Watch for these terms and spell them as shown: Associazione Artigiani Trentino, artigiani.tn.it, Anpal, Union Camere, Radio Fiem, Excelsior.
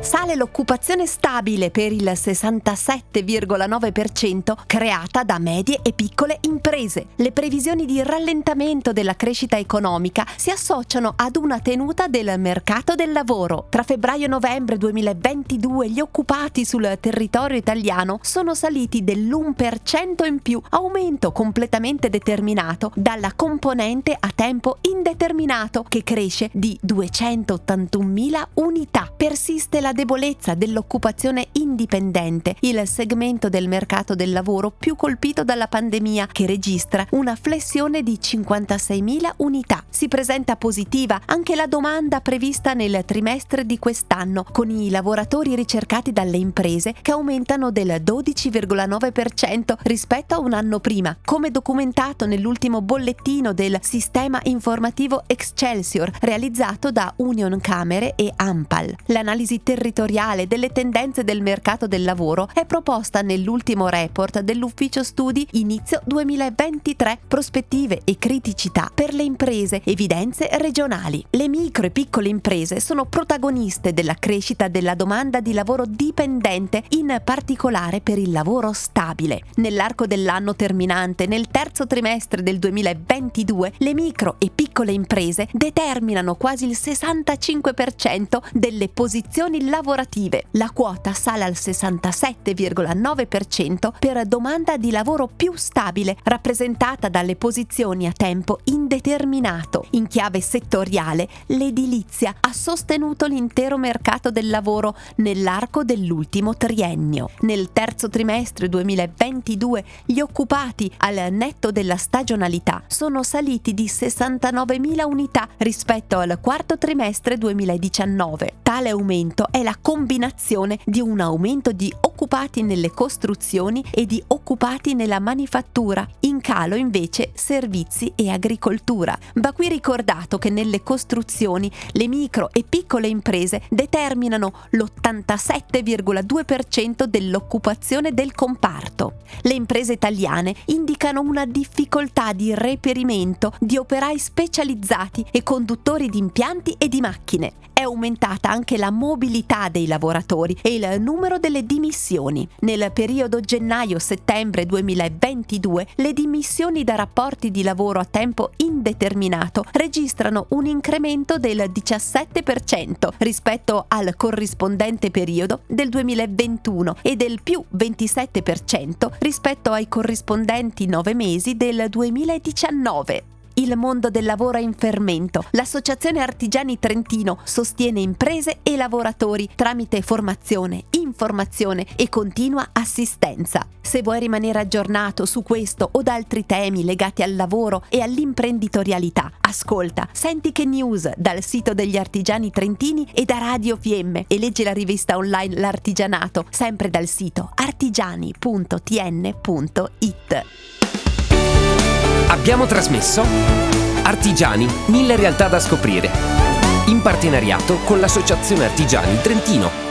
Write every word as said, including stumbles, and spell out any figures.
Sale l'occupazione stabile per il sessantasette virgola nove per cento creata da medie e piccole imprese. Le previsioni di rallentamento della crescita economica si associano ad una tenuta del mercato del lavoro. Tra febbraio e novembre duemilaventidue gli occupati sul territorio italiano sono saliti dell'uno per cento in più, aumento completamente determinato dalla componente a tempo indeterminato che cresce di duecentottantunomila unità. Persiste la debolezza dell'occupazione indipendente, il segmento del mercato del lavoro più colpito dalla pandemia, che registra una flessione di cinquantaseimila unità. Si presenta positiva anche la domanda prevista nel trimestre di quest'anno, con i lavoratori ricercati dalle imprese che aumentano del dodici virgola nove per cento rispetto a un anno prima, come documentato nell'ultimo bollettino del sistema informativo Excelsior realizzato da Union Camere e Anpal. L'analisi territoriale territoriale delle tendenze del mercato del lavoro è proposta nell'ultimo report dell'Ufficio Studi Inizio duemilaventitré, prospettive e criticità per le imprese, evidenze regionali. Le micro e piccole imprese sono protagoniste della crescita della domanda di lavoro dipendente, in particolare per il lavoro stabile. Nell'arco dell'anno terminante, nel terzo trimestre del duemilaventidue, le micro e piccole imprese determinano quasi il sessantacinque per cento delle posizioni lavorative. La quota sale al sessantasette virgola nove per cento per domanda di lavoro più stabile, rappresentata dalle posizioni a tempo indeterminato. In chiave settoriale, l'edilizia ha sostenuto l'intero mercato del lavoro nell'arco dell'ultimo triennio. Nel terzo trimestre duemilaventidue gli occupati, al netto della stagionalità, sono saliti di sessantanovemila unità rispetto al quarto trimestre duemiladiciannove. Tale aumento è la combinazione di un aumento di occupati nelle costruzioni e di occupati nella manifattura, in calo invece servizi e agricoltura. Va qui ricordato che nelle costruzioni le micro e piccole imprese determinano l'ottantasette virgola due per cento dell'occupazione del comparto. Le imprese italiane indicano una difficoltà di reperimento di operai specializzati e conduttori di impianti e di macchine. È aumentata anche la mobilità dei lavoratori e il numero delle dimissioni. Nel periodo gennaio-settembre duemilaventidue le dimissioni da rapporti di lavoro a tempo indeterminato registrano un incremento del diciassette per cento rispetto al corrispondente periodo del duemilaventuno e del più ventisette per cento rispetto ai corrispondenti nove mesi del duemiladiciannove. Il mondo del lavoro è in fermento. L'Associazione Artigiani Trentino sostiene imprese e lavoratori tramite formazione, informazione e continua assistenza. Se vuoi rimanere aggiornato su questo od altri temi legati al lavoro e all'imprenditorialità, ascolta Senti che News dal sito degli Artigiani Trentini e da Radio Fiem, e leggi la rivista online L'Artigianato sempre dal sito artigiani punto t n punto i t. Abbiamo trasmesso Artigiani, mille realtà da scoprire, in partenariato con l'Associazione Artigiani Trentino.